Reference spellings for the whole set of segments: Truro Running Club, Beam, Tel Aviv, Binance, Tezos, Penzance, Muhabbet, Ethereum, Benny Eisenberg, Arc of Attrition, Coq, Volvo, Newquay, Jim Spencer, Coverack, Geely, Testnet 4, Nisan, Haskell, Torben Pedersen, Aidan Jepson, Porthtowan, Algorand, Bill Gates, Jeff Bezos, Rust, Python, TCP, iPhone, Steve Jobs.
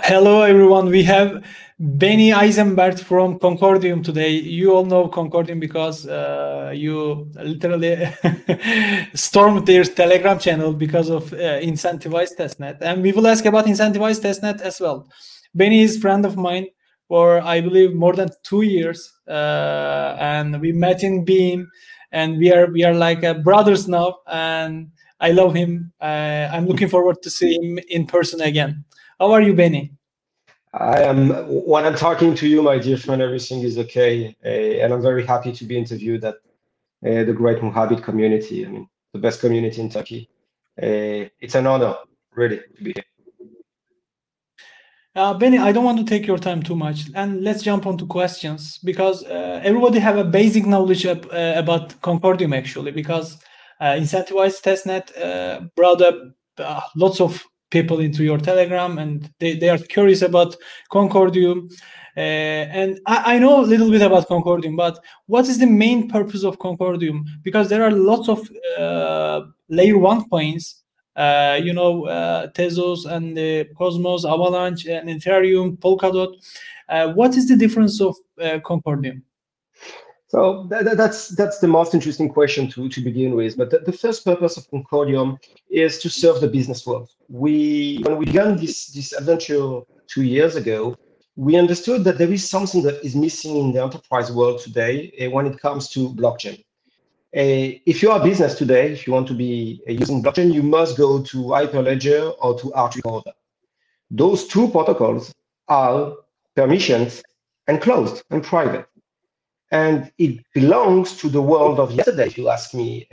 Hello everyone, we have Benny Eisenberg from Concordium today. You all know Concordium because you literally stormed their Telegram channel because of incentivized testnet. And we will ask about incentivized testnet as well. Benny is a friend of mine for, I believe, more than 2 years. And we met in Beam and we are like brothers now. And I love him. I'm looking forward to see him in person again. How are you, Benny? When I'm talking to you, my dear friend, everything is okay. And I'm very happy to be interviewed at the great Muhabbet community. I mean, the best community in Turkey. It's an honor, really, to be here. Benny, I don't want to take your time too much. And let's jump on to questions, because everybody have a basic knowledge about Concordium, actually, because incentivized testnet brought up lots of people into your Telegram, and they are curious about Concordium. And I know a little bit about Concordium, but what is the main purpose of Concordium? Because there are lots of layer one coins, Tezos and Cosmos, Avalanche and Ethereum, Polkadot. What is the difference of Concordium? So that's the most interesting question to begin with. But the first purpose of Concordium is to serve the business world. When we began this adventure 2 years ago, we understood that there is something that is missing in the enterprise world today when it comes to blockchain. If you are a business today, if you want to be using blockchain, you must go to Hyperledger or to Archicorder. Those two protocols are permissions and closed and private. And it belongs to the world of yesterday, if you ask me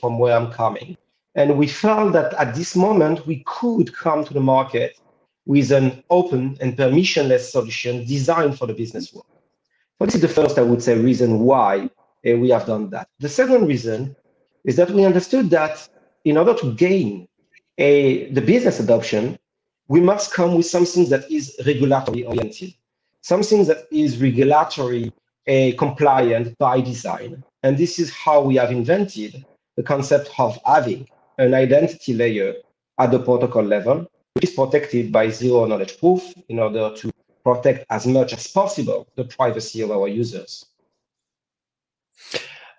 from where I'm coming. And we felt that at this moment, we could come to the market with an open and permissionless solution designed for the business world. So this is the first, I would say, reason why we have done that. The second reason is that we understood that in order to gain the business adoption, we must come with something that is regulatory oriented, something that is regulatory compliant by design. And this is how we have invented the concept of having an identity layer at the protocol level, which is protected by zero knowledge proof in order to protect as much as possible the privacy of our users.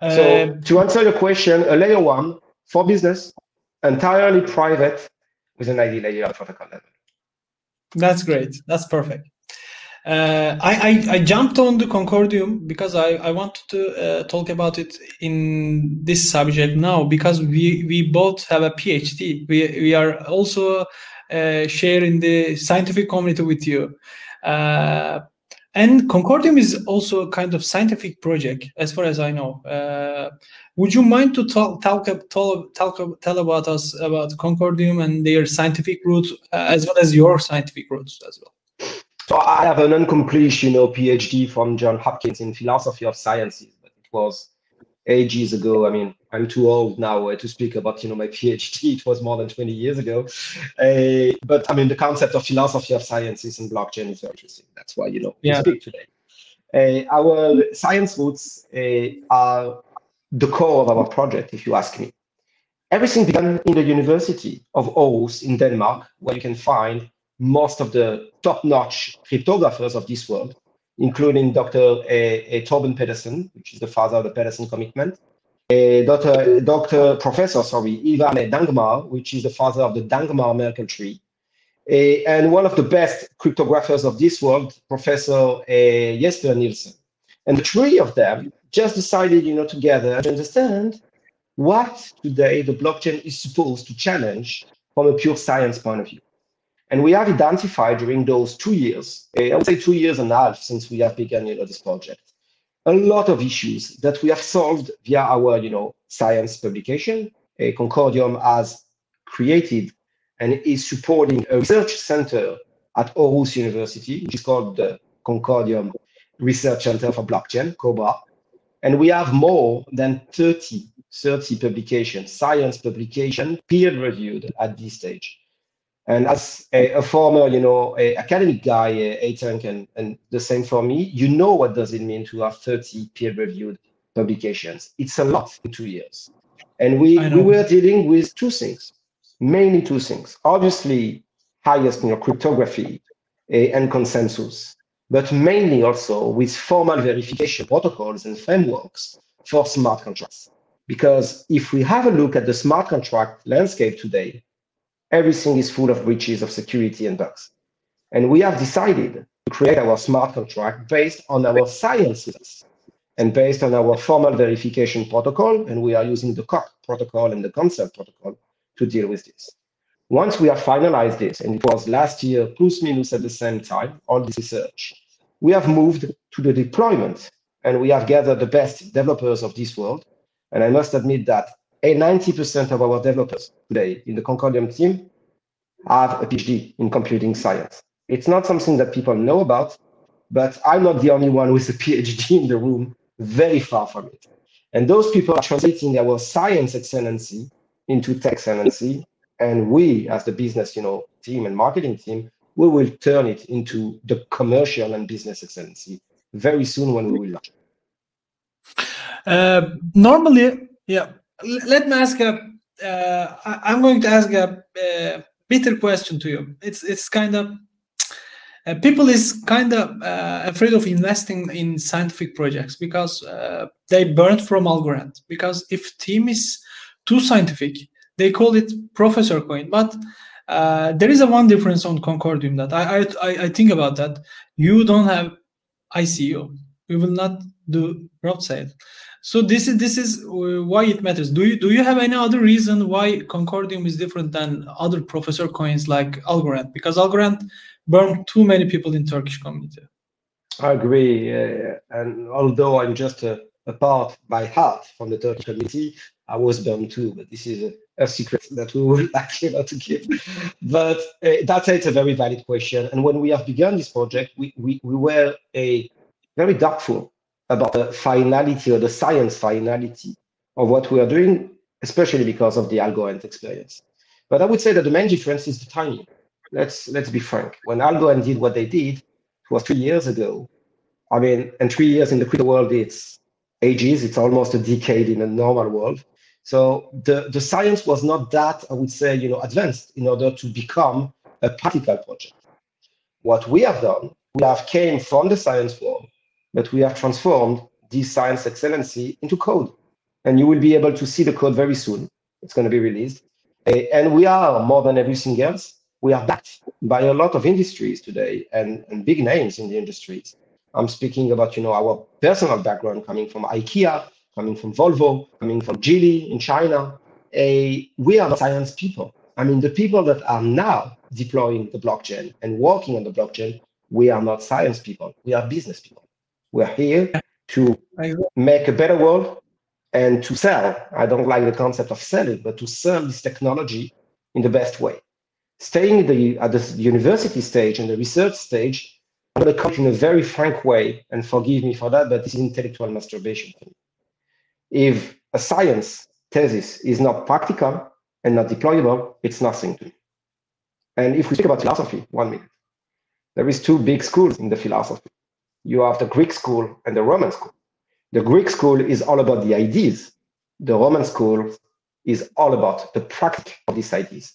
So to answer your question, a layer one for business, entirely private with an ID layer at protocol level. That's great. That's perfect. I jumped on the Concordium because I wanted to talk about it in this subject now, because we both have a PhD. We are also sharing the scientific community with you. And Concordium is also a kind of scientific project, as far as I know. Would you mind to tell about us about Concordium and their scientific roots, as well as your scientific roots as well? So I have an incomplete, PhD from Johns Hopkins in philosophy of sciences, but it was ages ago. I mean, I'm too old now to speak about, my PhD. It was more than 20 years ago. But I mean, the concept of philosophy of sciences and blockchain is very interesting. That's why, we speak today. Our science roots are the core of our project, if you ask me. Everything began in the University of Aarhus in Denmark, where you can find most of the top-notch cryptographers of this world, including Dr. Torben Pedersen, which is the father of the Pedersen commitment, Ivan Damgård, which is the father of the Damgård Merkle tree, and one of the best cryptographers of this world, Professor Jesper Nielsen. And the three of them just decided, together to understand what today the blockchain is supposed to challenge from a pure science point of view. And we have identified during those 2 years, I would say 2.5 years since we have begun this project, a lot of issues that we have solved via our science publication. Concordium has created and is supporting a research center at Aarhus University, which is called the Concordium Research Center for Blockchain, Cobra. And we have more than 30 publications, science publications, peer-reviewed at this stage. And as a former, academic guy, Eitank, and the same for me, what does it mean to have 30 peer-reviewed publications? It's a lot in 2 years. And we were dealing with two things, mainly two things. Obviously, highest cryptography and consensus, but mainly also with formal verification protocols and frameworks for smart contracts. Because if we have a look at the smart contract landscape today, everything is full of breaches of security and bugs. And we have decided to create our smart contract based on our sciences and based on our formal verification protocol, and we are using the Coq protocol and the Consul protocol to deal with this. Once we have finalized this, and it was last year plus minus at the same time, all this research, we have moved to the deployment, and we have gathered the best developers of this world. And I must admit that 90% of our developers today in the Concordium team have a PhD in computing science. It's not something that people know about, but I'm not the only one with a PhD in the room, very far from it. And those people are translating our science excellency into tech excellency. And we, as the business team and marketing team, we will turn it into the commercial and business excellency very soon when we will launch. Normally, yeah. Let me ask I'm going to ask a bitter question to you. It's kind of people is kind of afraid of investing in scientific projects because they burned from Algorand. Because if team is too scientific, they call it Professor Coin, but there is one difference on Concordium that I think about that. You don't have ICO. We will not do roadside. So this is why it matters. Do you have any other reason why Concordium is different than other Professor Coins like Algorand? Because Algorand burned too many people in Turkish community. I agree, and although I'm just a part by heart from the Turkish community, I was burned too, but this is a secret that we would like to give. But it's a very valid question. And when we have begun this project, we were very doubtful about the finality or the science finality of what we are doing, especially because of the Algorand experience. But I would say that the main difference is the timing. Let's be frank. When Algorand did what they did, it was 3 years ago. I mean, and 3 years in the crypto world, it's ages. It's almost a decade in a normal world. So the science was not that, I would say, advanced in order to become a practical project. What we have done, we have came from the science world, but we have transformed this science excellency into code. And you will be able to see the code very soon. It's going to be released. And we are, more than everything else, we are backed by a lot of industries today and big names in the industries. I'm speaking about, our personal background coming from IKEA, coming from Volvo, coming from Geely in China. We are science people. I mean, the people that are now deploying the blockchain and working on the blockchain, we are not science people. We are business people. We're here to make a better world and to sell. I don't like the concept of selling, but to sell this technology in the best way. Staying at the university stage and the research stage, I'm going to come in a very frank way, and forgive me for that, but this is intellectual masturbation for me. If a science thesis is not practical and not deployable, it's nothing to me. And if we speak about philosophy, 1 minute, there is two big schools in the philosophy. You have the Greek school and the Roman school. The Greek school is all about the ideas. The Roman school is all about the practice of these ideas.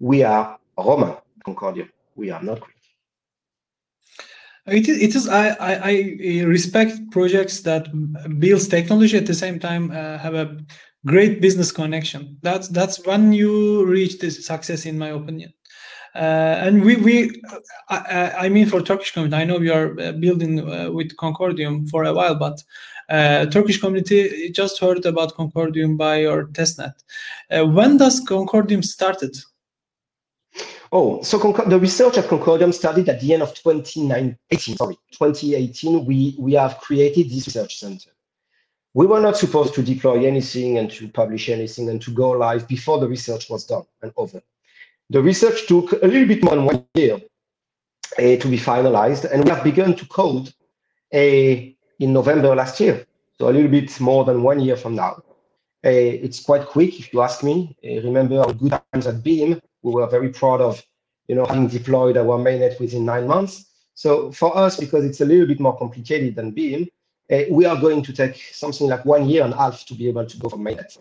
We are Roman, Concordium. We are not Greek. It is. I respect projects that builds technology at the same time have a great business connection. That's when you reach this success, in my opinion. And I mean, for Turkish community, I know we are building with Concordium for a while, but Turkish community just heard about Concordium by your testnet. When does Concordium started? Oh, so the research at Concordium started at the end of 2018. We have created this research center. We were not supposed to deploy anything and to publish anything and to go live before the research was done and over. The research took a little bit more than 1 year to be finalized, and we have begun to code in November last year, so a little bit more than 1 year from now. It's quite quick, if you ask me. Remember our good times at Beam. We were very proud of, having deployed our mainnet within 9 months. So for us, because it's a little bit more complicated than Beam, we are going to take something like 1 year and a half to be able to go for mainnet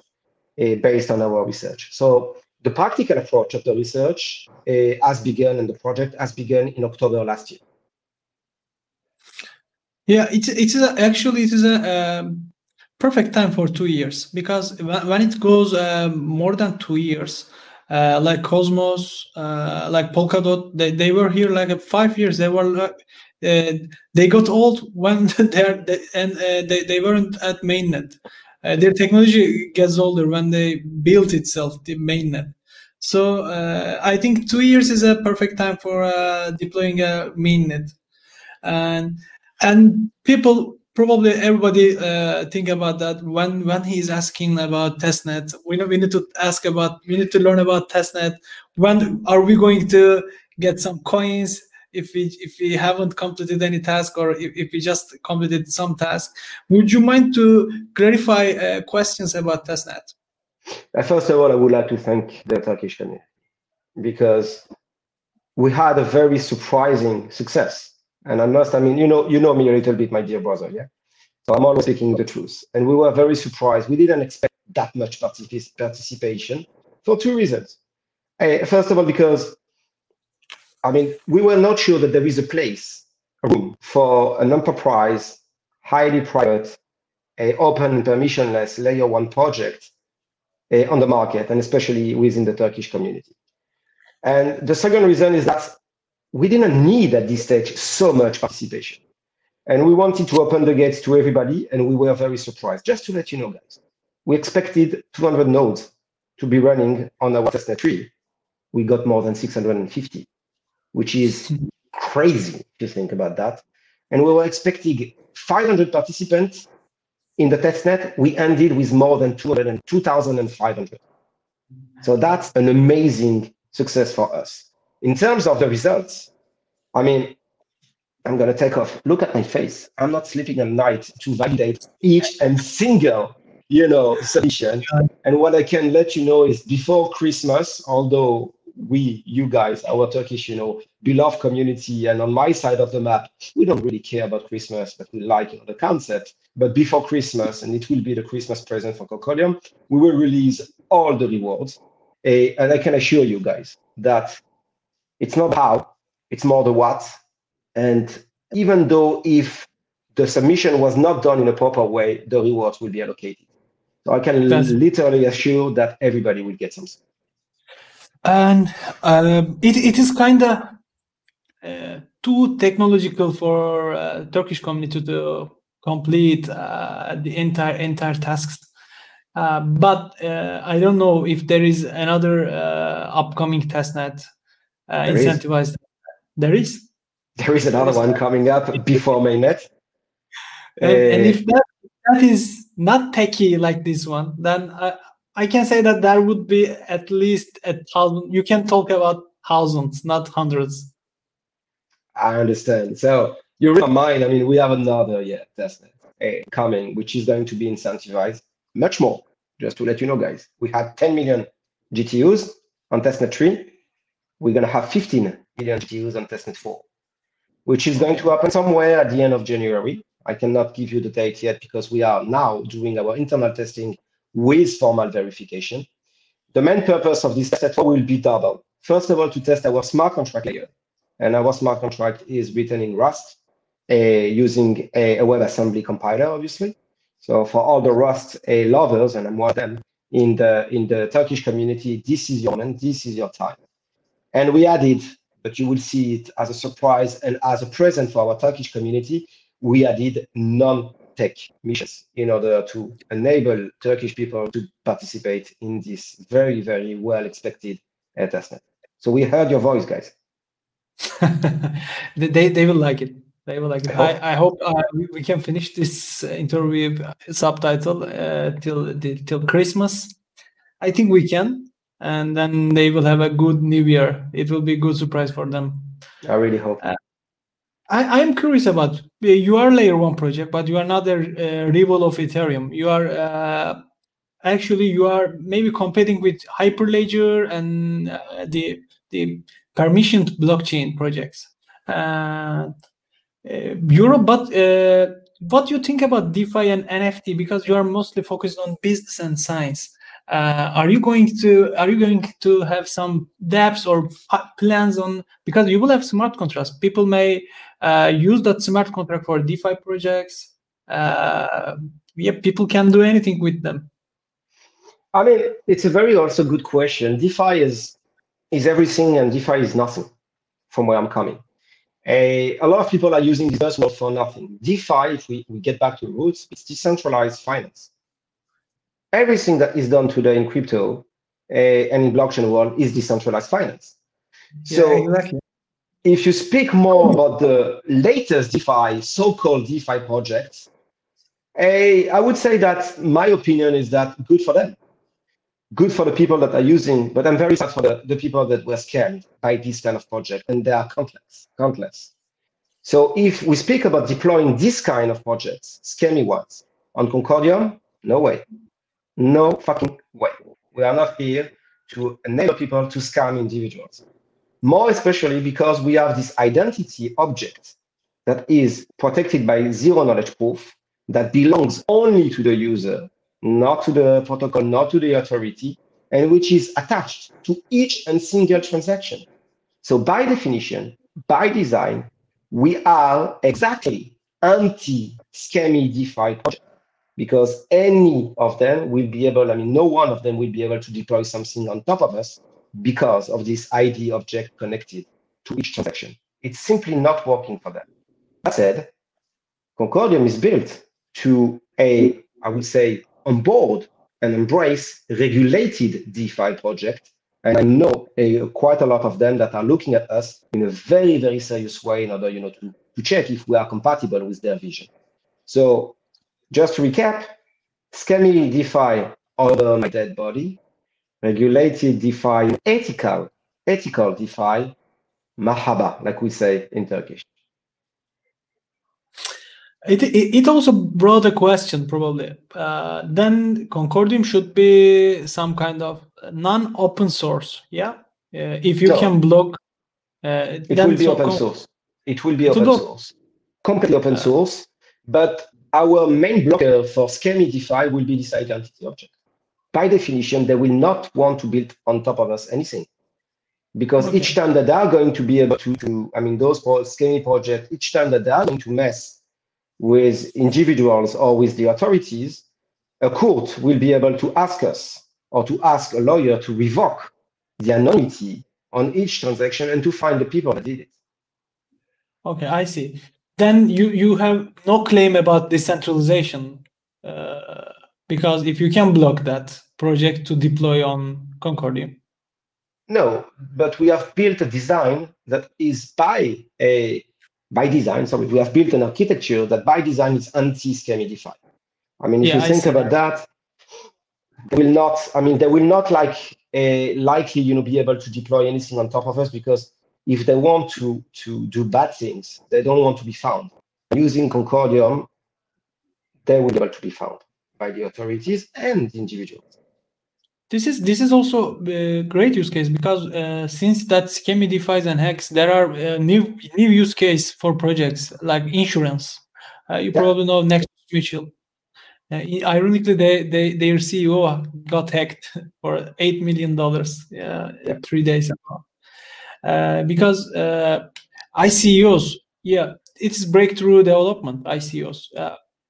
based on our research. So The practical approach of the research has begun, and the project has begun in October last year. Yeah, it is a perfect time for 2 years, because when it goes more than 2 years, like Cosmos, like Polkadot, they were here like 5 years. They were they got old when they weren't at mainnet. Their technology gets older when they built itself the mainnet. So I think 2 years is a perfect time for deploying a mainnet, and people. Probably everybody think about that when he's asking about testnet. We need to learn about testnet. When are we going to get some coins if we haven't completed any task, or if we just completed some task? Would you mind to clarify questions about testnet? First of all, I would like to thank the Turkish community, because we had a very surprising success. And I must, you know me a little bit, my dear brother, yeah? So I'm always speaking the truth. And we were very surprised. We didn't expect that much participation for two reasons. First of all, because, we were not sure that there is a room for an enterprise, highly private, open, permissionless layer one project on the market, and especially within the Turkish community. And the second reason is that we didn't need at this stage so much participation, and we wanted to open the gates to everybody, and we were very surprised. Just to let you know, guys, we expected 200 nodes to be running on our Testnet 3. We got more than 650, which is crazy if you think about that. And we were expecting 500 participants in the Testnet. We ended with more than 2,500. So that's an amazing success for us. In terms of the results, I'm going to take off. Look at my face. I'm not sleeping at night to validate each and single, submission. And what I can let you know is before Christmas, although you guys, our Turkish, beloved community, and on my side of the map, we don't really care about Christmas, but we like the concept. But before Christmas, and it will be the Christmas present for Concordium, we will release all the rewards. And I can assure you guys that it's not how, it's more the what. And even though if the submission was not done in a proper way, the rewards will be allocated. So I can literally assure that everybody will get something. And it is kind of too technological for Turkish community to complete the entire tasks. But I don't know if there is another upcoming testnet. Incentivized. There is another one coming up before mainnet. And if that is not techie like this one, then I can say that there would be at least 1,000. You can talk about thousands, not hundreds. I understand. So you read my mind. We have another testnet coming, which is going to be incentivized much more. Just to let you know, guys, we had 10 million GTUs on testnet 3. We're going to have 15 million GTUs on Testnet 4, which is going to happen somewhere at the end of January. I cannot give you the date yet because we are now doing our internal testing with formal verification. The main purpose of this Testnet 4 will be double. First of all, to test our smart contract layer. And our smart contract is written in Rust using a WebAssembly compiler, obviously. So for all the Rust lovers, and I'm one of them, in the Turkish community, this is your moment, this is your time. And we added, but you will see it as a surprise and as a present for our Turkish community, we added non-tech missions in order to enable Turkish people to participate in this very, very well-expected testnet. So we heard your voice, guys. They will like it. They will like it. I hope we can finish this interview subtitle till Christmas. I think we can. And then they will have a good new year. It will be a good surprise for them. I really hope. I'm curious about, you are layer one project, but you are not a rival of Ethereum. You are you are maybe competing with Hyperledger and the permissioned blockchain projects. Europe, but what do you think about DeFi and NFT? Because you are mostly focused on business and science. Are you going to have some dApps or plans on, because you will have smart contracts. People may use that smart contract for DeFi projects. People can do anything with them. I mean, it's a very also good question. DeFi is everything, and DeFi is nothing from where I'm coming. A lot of people are using this word for nothing. DeFi, if we get back to roots, it's decentralized finance. Everything that is done today in crypto and in blockchain world is decentralized finance. Yeah, so exactly. If you speak more about the latest DeFi, so-called DeFi projects, I would say that my opinion is that good for them. Good for the people that are using, but I'm very sad for the people that were scared by this kind of project, and they are countless. So if we speak about deploying this kind of projects, scammy ones, on Concordium, no way. No fucking way. We are not here to enable people to scam individuals. More especially because we have this identity object that is protected by zero knowledge proof that belongs only to the user, not to the protocol, not to the authority, and which is attached to each and single transaction. So by definition, by design, we are exactly anti-scammy DeFi project, because any of them will be able, I mean, no one of them will be able to deploy something on top of us because of this ID object connected to each transaction. It's simply not working for them. That said, Concordium is built to I would say, on board and embrace regulated DeFi project. And I know quite a lot of them that are looking at us in a very, very serious way in order, to check if we are compatible with their vision. So just to recap, scammy DeFi over my dead body, regulated DeFi, ethical DeFi, mahaba, like we say in Turkish. It also brought a question, probably. Then Concordium should be some kind of non-open source, yeah? If you can block... it will be open source. It will be open source. Completely open source. But our main blocker for scammy DeFi will be this identity object. By definition, they will not want to build on top of us anything. Because each time that they are going to be able to those scammy projects, each time that they are going to mess with individuals or with the authorities, a court will be able to ask us or to ask a lawyer to revoke the anonymity on each transaction and to find the people that did it. Okay, I see. Then you have no claim about decentralization because if you can block that project to deploy on Concordium. No, but we have built a design that is we have built an architecture that by design is anti-scammy DeFi. They will not. They will not likely be able to deploy anything on top of us because if they want to do bad things, they don't want to be found. Using Concordium, they will be able to be found by the authorities and the individuals. This is also a great use case because since that scammy DeFi and hacks, there are new use case for projects like insurance. You probably know Nexus Mutual. Ironically, their CEO got hacked for $8 million 3 days ago. Because ICOs, it's breakthrough development ICOs,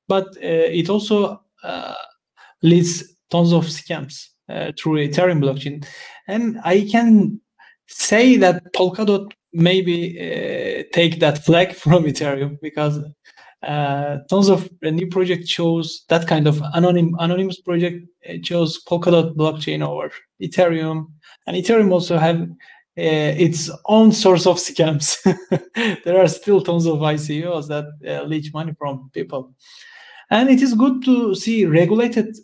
but it also leads tons of scams. Through Ethereum blockchain, and I can say that Polkadot maybe take that flag from Ethereum because tons of new project chose that kind of anonymous project chose Polkadot blockchain over Ethereum, and Ethereum also have its own source of scams. There are still tons of ICOs that leech money from people, and it is good to see regulated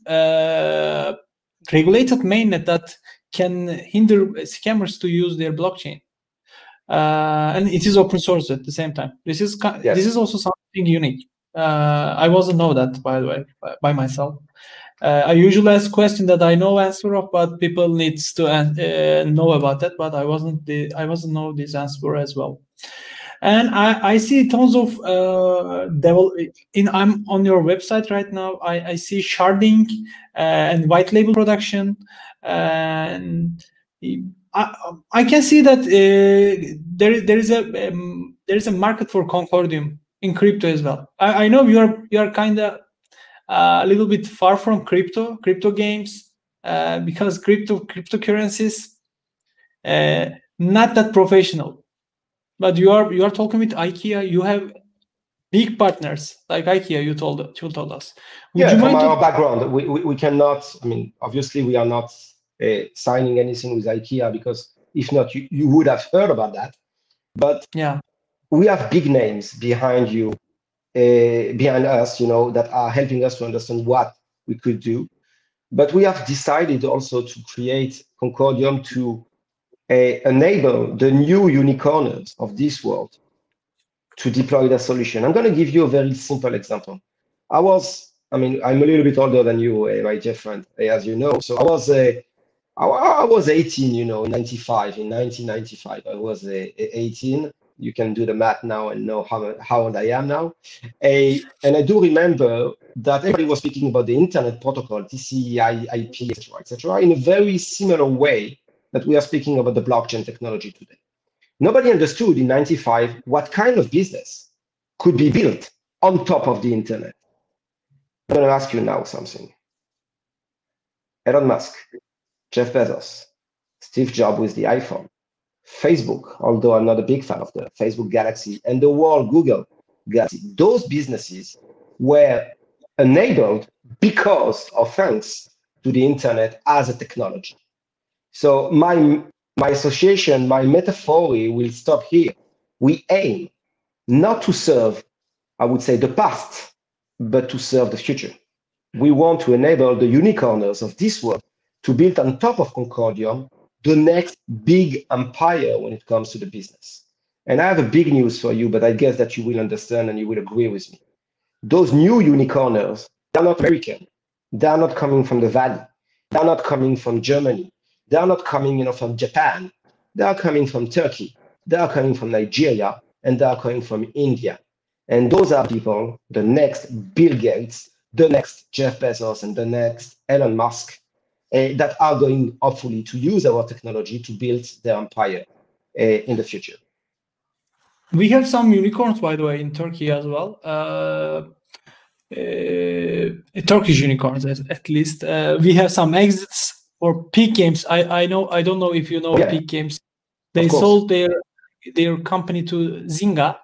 mainnet that can hinder scammers to use their blockchain, and it is open source at the same time. This is also something unique. I wasn't know that, by the way, by myself. I usually ask questions that I know answer of, but people needs to know about that. But I wasn't know this answer as well. And I see tons of I'm on your website right now. I see sharding and white label production, and I can see that there is a market for Concordium in crypto as well. I know you are kind of a little bit far from crypto games because cryptocurrencies not that professional. But you are talking with IKEA. You have big partners like IKEA. You told us. From our background, we cannot. I mean, obviously, we are not signing anything with IKEA because if not, you would have heard about that. But we have big names behind us, you know, that are helping us to understand what we could do. But we have decided also to create Concordium to enable the new unicorns of this world to deploy their solution. I'm going to give you a very simple example. I'm a little bit older than you, my dear friend, as you know. So I was 18, you know, in 1995. I was 18. You can do the math now and know how old I am now. And I do remember that everybody was speaking about the Internet Protocol, TCP, IP, et cetera, in a very similar way that we are speaking about the blockchain technology today. Nobody understood in 95 what kind of business could be built on top of the internet. I'm going to ask you now something. Elon Musk, Jeff Bezos, Steve Jobs with the iPhone, Facebook, although I'm not a big fan of the Facebook Galaxy, and the whole Google Galaxy. Those businesses were enabled because of thanks to the internet as a technology. So my association, my metaphor will stop here. We aim not to serve, I would say, the past, but to serve the future. We want to enable the unicorns of this world to build on top of Concordium the next big empire when it comes to the business. And I have a big news for you, but I guess that you will understand and you will agree with me. Those new unicorns, they're not American. They're not coming from the Valley. They're not coming from Germany. They are not coming, you know, from Japan. They are coming from Turkey. They are coming from Nigeria, and they are coming from India. And those are people, the next Bill Gates, the next Jeff Bezos, and the next Elon Musk, that are going, hopefully, to use our technology to build their empire in the future. We have some unicorns, by the way, in Turkey as well. Turkish unicorns, at least. We have some exits. Or Peak Games, I know. I don't know if you know Peak Games. They sold their company to Zynga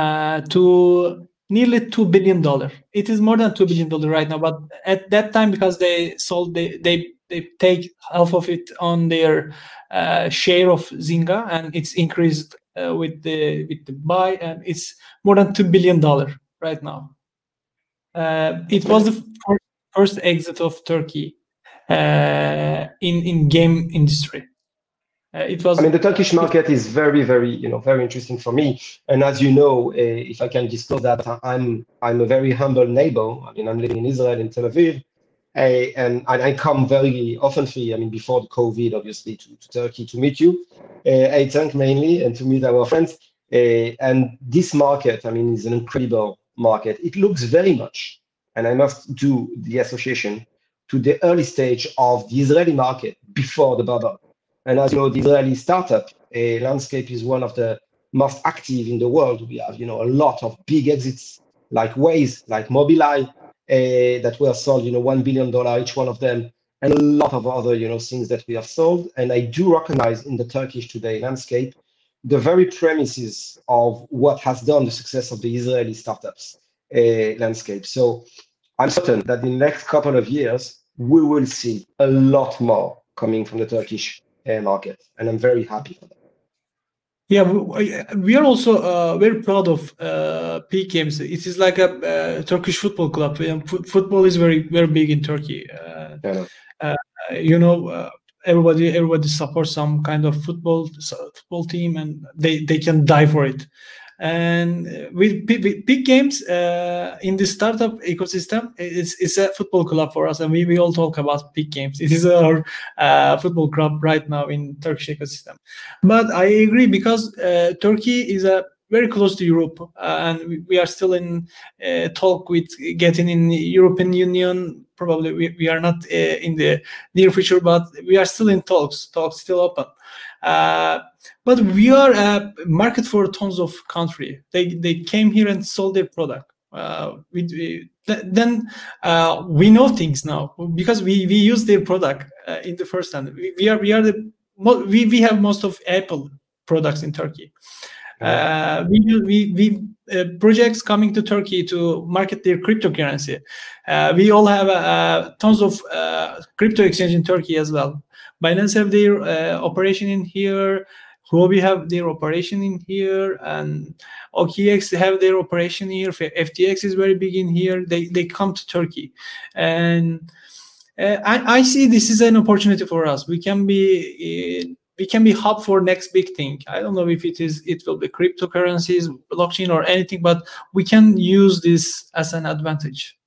to nearly $2 billion. It is more than $2 billion right now. But at that time, because they sold, they take half of it on their share of Zynga, and it's increased with the buy, and it's more than $2 billion right now. It was the first exit of Turkey. In game industry, it was. I mean, the Turkish market is very, very, you know, very interesting for me. And as you know, if I can disclose that, I'm a very humble neighbor. I mean, I'm living in Israel, in Tel Aviv, and I come very often. Before the COVID, obviously, to Turkey to meet you, I think mainly, and to meet our friends. And this market, is an incredible market. It looks very much, and I must do the association to the early stage of the Israeli market before the bubble. And as you know, the Israeli startup landscape is one of the most active in the world. We have, a lot of big exits like Waze, like Mobileye, that were sold, $1 billion each one of them, and a lot of other, things that we have sold. And I do recognize in the Turkish today landscape, the very premises of what has done the success of the Israeli startups landscape. So I'm certain that in the next couple of years, we will see a lot more coming from the Turkish market, and I'm very happy for that. Yeah, we are also very proud of Peak Games. It is like a Turkish football club. Football is very, very big in Turkey. Everybody supports some kind of football team, and they can die for it. And with Peak Games in the startup ecosystem, it's a football club for us, and we all talk about Peak Games. It is our football club right now in Turkish ecosystem. But I agree because Turkey is a very close to Europe, and we are still in talk with getting in European Union. Probably we are not in the near future, but we are still in talks. Talks still open. But we are a market for tons of country. They came here and sold their product. Then we know things now because we use their product in the first hand. We have most of Apple products in Turkey. We projects coming to Turkey to market their cryptocurrency. We all have tons of crypto exchange in Turkey as well. Binance have their operation in here. Huobi have their operation in here, and OKX have their operation here. FTX is very big in here. They come to Turkey, and I see this is an opportunity for us. We can be hub for next big thing. I don't know if it will be cryptocurrencies, blockchain, or anything, but we can use this as an advantage.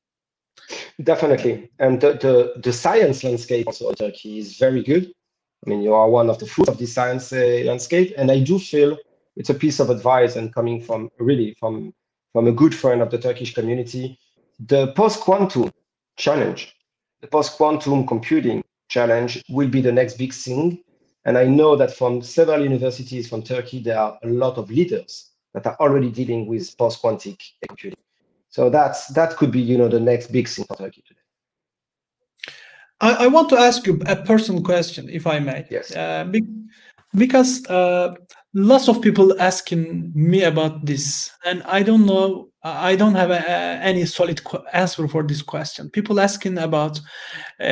Definitely, and the science landscape also in Turkey is very good. I mean, you are one of the fruits of the science landscape, and I do feel it's a piece of advice, and coming from a good friend of the Turkish community, the post-quantum challenge, the post-quantum computing challenge will be the next big thing. And I know that from several universities from Turkey, there are a lot of leaders that are already dealing with post-quantum computing. So that could be, the next big thing for Turkey today. I want to ask you a personal question, if I may. Yes. Because lots of people asking me about this, and I don't know. I don't have any solid answer for this question. People asking about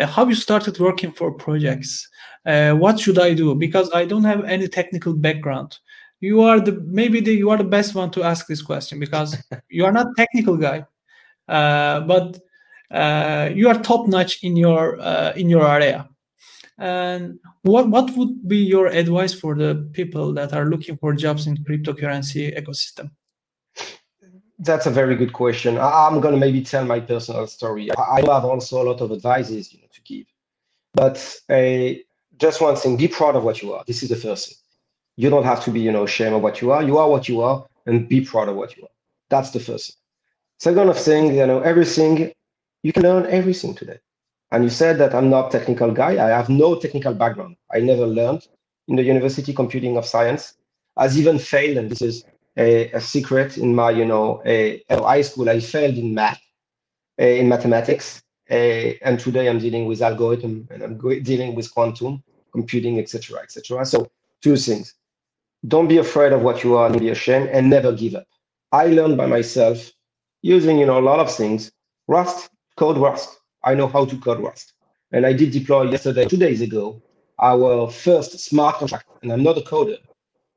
how you started working for projects. What should I do? Because I don't have any technical background. You are you are the best one to ask this question because you are not technical guy, but you are top notch in your area. And what would be your advice for the people that are looking for jobs in cryptocurrency ecosystem? That's a very good question. I'm going to maybe tell my personal story. I have also a lot of advices to give, but just one thing: be proud of what you are. This is the first thing. You don't have to be ashamed of what you are. You are what you are, and be proud of what you are. That's the first thing. Second thing, everything you can learn everything today. And you said that I'm not a technical guy. I have no technical background. I never learned in the university computing of science. I've even failed, and this is a secret in my, high school. I failed in math, in mathematics. And today I'm dealing with algorithm, and I'm dealing with quantum computing, et cetera, et cetera. So two things. Don't be afraid of what you are, don't be ashamed, and never give up. I learned by myself using, a lot of things. Code Rust. I know how to code Rust. And I did deploy yesterday, 2 days ago, our first smart contract, and I'm not a coder,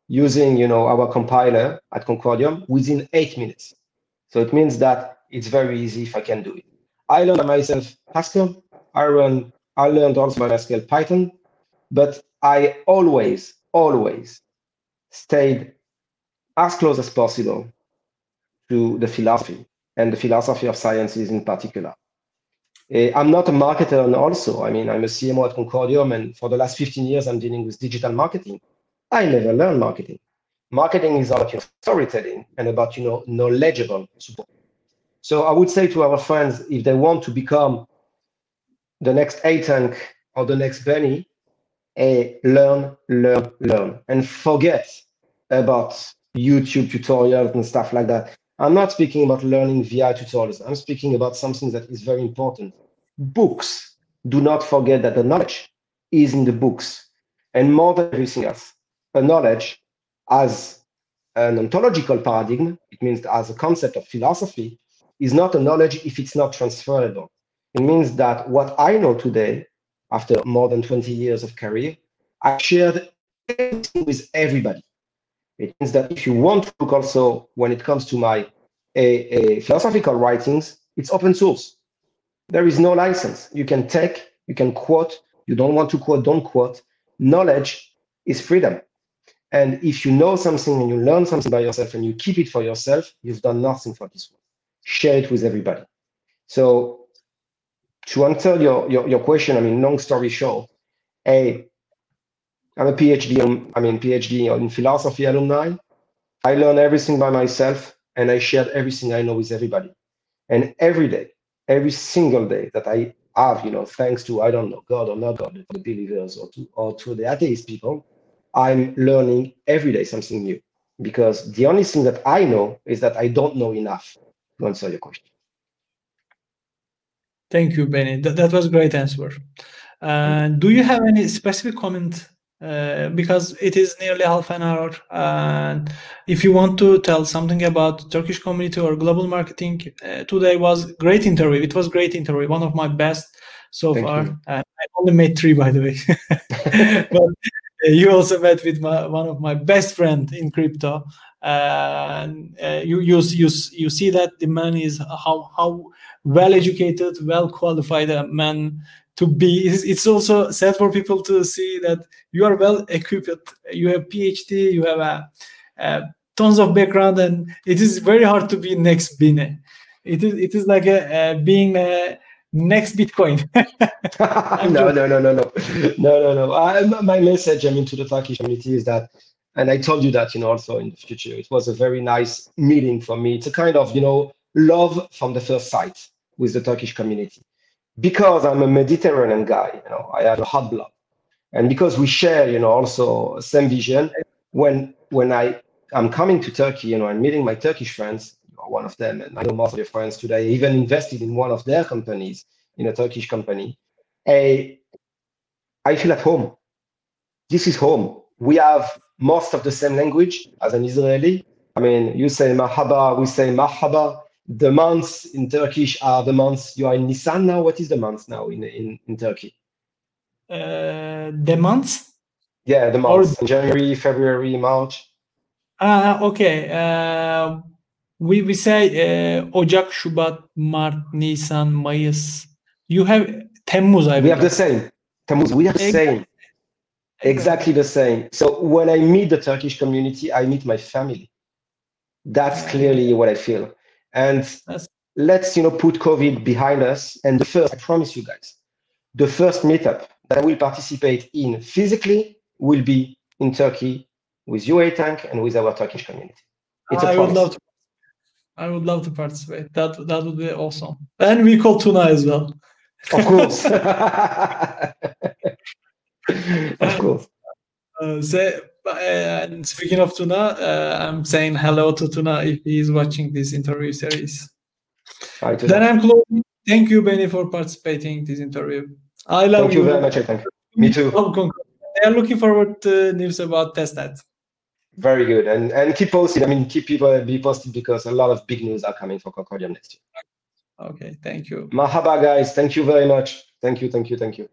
using, our compiler at Concordium within 8 minutes. So it means that it's very easy if I can do it. I learned by myself Haskell. I learned also by Haskell Python, but I always stayed as close as possible to the philosophy, and the philosophy of sciences in particular. I'm not a marketer, and also, I'm a CMO at Concordium, and for the last 15 years, I'm dealing with digital marketing. I never learned marketing. Marketing is about storytelling and about, knowledgeable support. So I would say to our friends, if they want to become the next Eitank or the next Benny, learn, and forget about YouTube tutorials and stuff like that. I'm not speaking about learning via tutorials. I'm speaking about something that is very important. Books. Do not forget that the knowledge is in the books. And more than everything else, the knowledge as an ontological paradigm, it means as a concept of philosophy, is not a knowledge if it's not transferable. It means that what I know today, after more than 20 years of career, I shared everything with everybody. It means that if you want to look also when it comes to my philosophical writings, it's open source. There is no license. You can take, you can quote. You don't want to quote, don't quote. Knowledge is freedom. And if you know something and you learn something by yourself and you keep it for yourself, you've done nothing for this world. Share it with everybody. So to answer your question, long story short, I'm a PhD in philosophy alumni. I learned everything by myself, and I shared everything I know with everybody. And every day, every single day that I have, thanks to, I don't know, God or not God, the believers or to the atheist people, I'm learning every day something new. Because the only thing that I know is that I don't know enough to answer your question. Thank you, Benny. That was a great answer. Do you have any specific comment? Because it is nearly half an hour. And if you want to tell something about Turkish community or global marketing, today was great interview. It was great interview. One of my best so far. I only made 3, by the way. But you also met with one of my best friends in crypto. You see that the man is how well educated, well qualified a man to be. It's also sad for people to see that you are well equipped. You have PhD, you have tons of background, and it is very hard to be next Binance. It is like being next Bitcoin. No. My message, to the Turkish community is that, and I told you that, also in the future, it was a very nice meeting for me. It's a kind of, love from the first sight with the Turkish community. Because I'm a Mediterranean guy, I have a hot blood. And because we share, also same vision, when I'm coming to Turkey, I'm meeting my Turkish friends, one of them, and I know most of your friends today, even invested in one of their companies, in a Turkish company, I feel at home. This is home. We have most of the same language as an Israeli. You say Mahaba, we say Mahaba. The months in Turkish are the months. You are in Nisan now. What is the month now in Turkey? The months? Yeah, the months. January, February, March. Okay. We say Ocak, Şubat, Mart, Nisan, Mayıs. You have Temmuz, I believe. We have the same. Temmuz, we have the same. Exactly the same. So when I meet the Turkish community, I meet my family. That's clearly what I feel. And let's, put COVID behind us. And the first, I promise you guys, the first meetup that I will participate in physically will be in Turkey with UA Tank and with our Turkish community. I would love to participate. That would be awesome. And we call Tuna as well. Of course. Of course. And speaking of Tuna, I'm saying hello to Tuna if he is watching this interview series. Hi, Tuna. Then I'm closing. Thank you, Benny, for participating in this interview. I love you. Thank you very much. I thank you. Me too. They are looking forward to news about Testnet. Very good. And keep posted. Keep people be posted because a lot of big news are coming for Concordium next year. Okay. Thank you. Mahaba, guys. Thank you very much. Thank you.